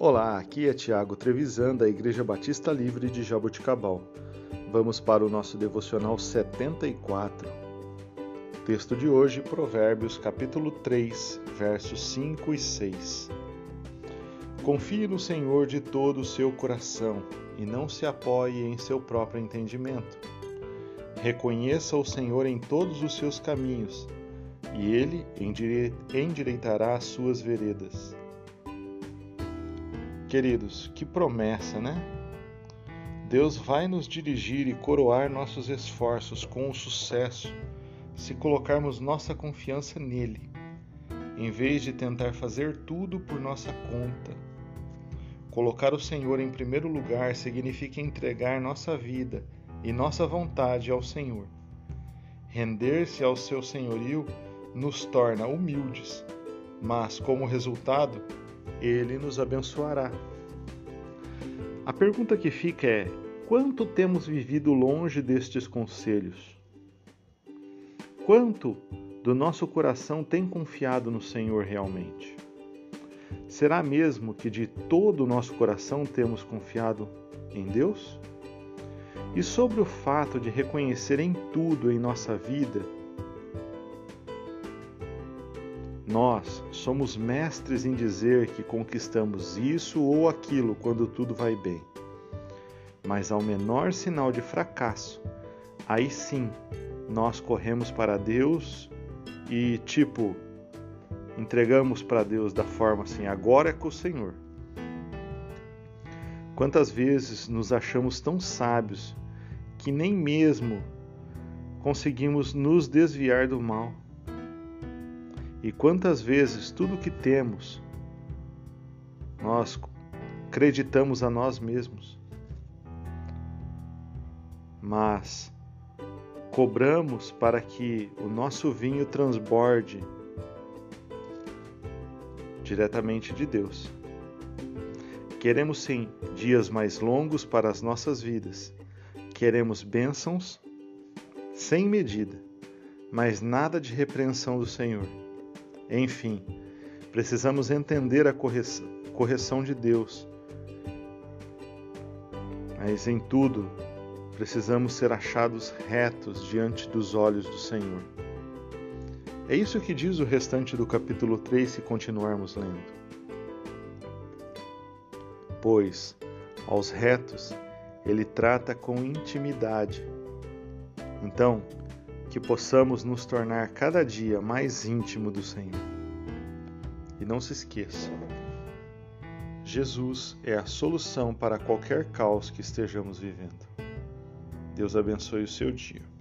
Olá, aqui é Tiago Trevisan da Igreja Batista Livre de Jaboticabal. Vamos para o nosso Devocional 74. O texto de hoje, Provérbios capítulo 3, versos 5 e 6. Confie no Senhor de todo o seu coração e não se apoie em seu próprio entendimento. Reconheça o Senhor em todos os seus caminhos e Ele endireitará as suas veredas. Queridos, que promessa, né? Deus vai nos dirigir e coroar nossos esforços com o sucesso se colocarmos nossa confiança nele, em vez de tentar fazer tudo por nossa conta. Colocar o Senhor em primeiro lugar significa entregar nossa vida e nossa vontade ao Senhor. Render-se ao seu senhorio nos torna humildes, mas como resultado, Ele nos abençoará. A pergunta que fica é: quanto temos vivido longe destes conselhos? Quanto do nosso coração tem confiado no Senhor realmente? Será mesmo que de todo o nosso coração temos confiado em Deus? E sobre o fato de reconhecer em tudo em nossa vida, nós somos mestres em dizer que conquistamos isso ou aquilo quando tudo vai bem. Mas ao menor sinal de fracasso, aí sim, nós corremos para Deus e entregamos para Deus da forma assim: agora é com o Senhor. Quantas vezes nos achamos tão sábios que nem mesmo conseguimos nos desviar do mal? E quantas vezes tudo que temos, nós acreditamos a nós mesmos, mas cobramos para que o nosso vinho transborde diretamente de Deus. Queremos sim dias mais longos para as nossas vidas, queremos bênçãos sem medida, mas nada de repreensão do Senhor. Enfim, precisamos entender a correção de Deus. Mas em tudo, precisamos ser achados retos diante dos olhos do Senhor. É isso que diz o restante do capítulo 3, se continuarmos lendo. Pois, aos retos, Ele trata com intimidade. Então, que possamos nos tornar cada dia mais íntimo do Senhor. E não se esqueça, Jesus é a solução para qualquer caos que estejamos vivendo. Deus abençoe o seu dia.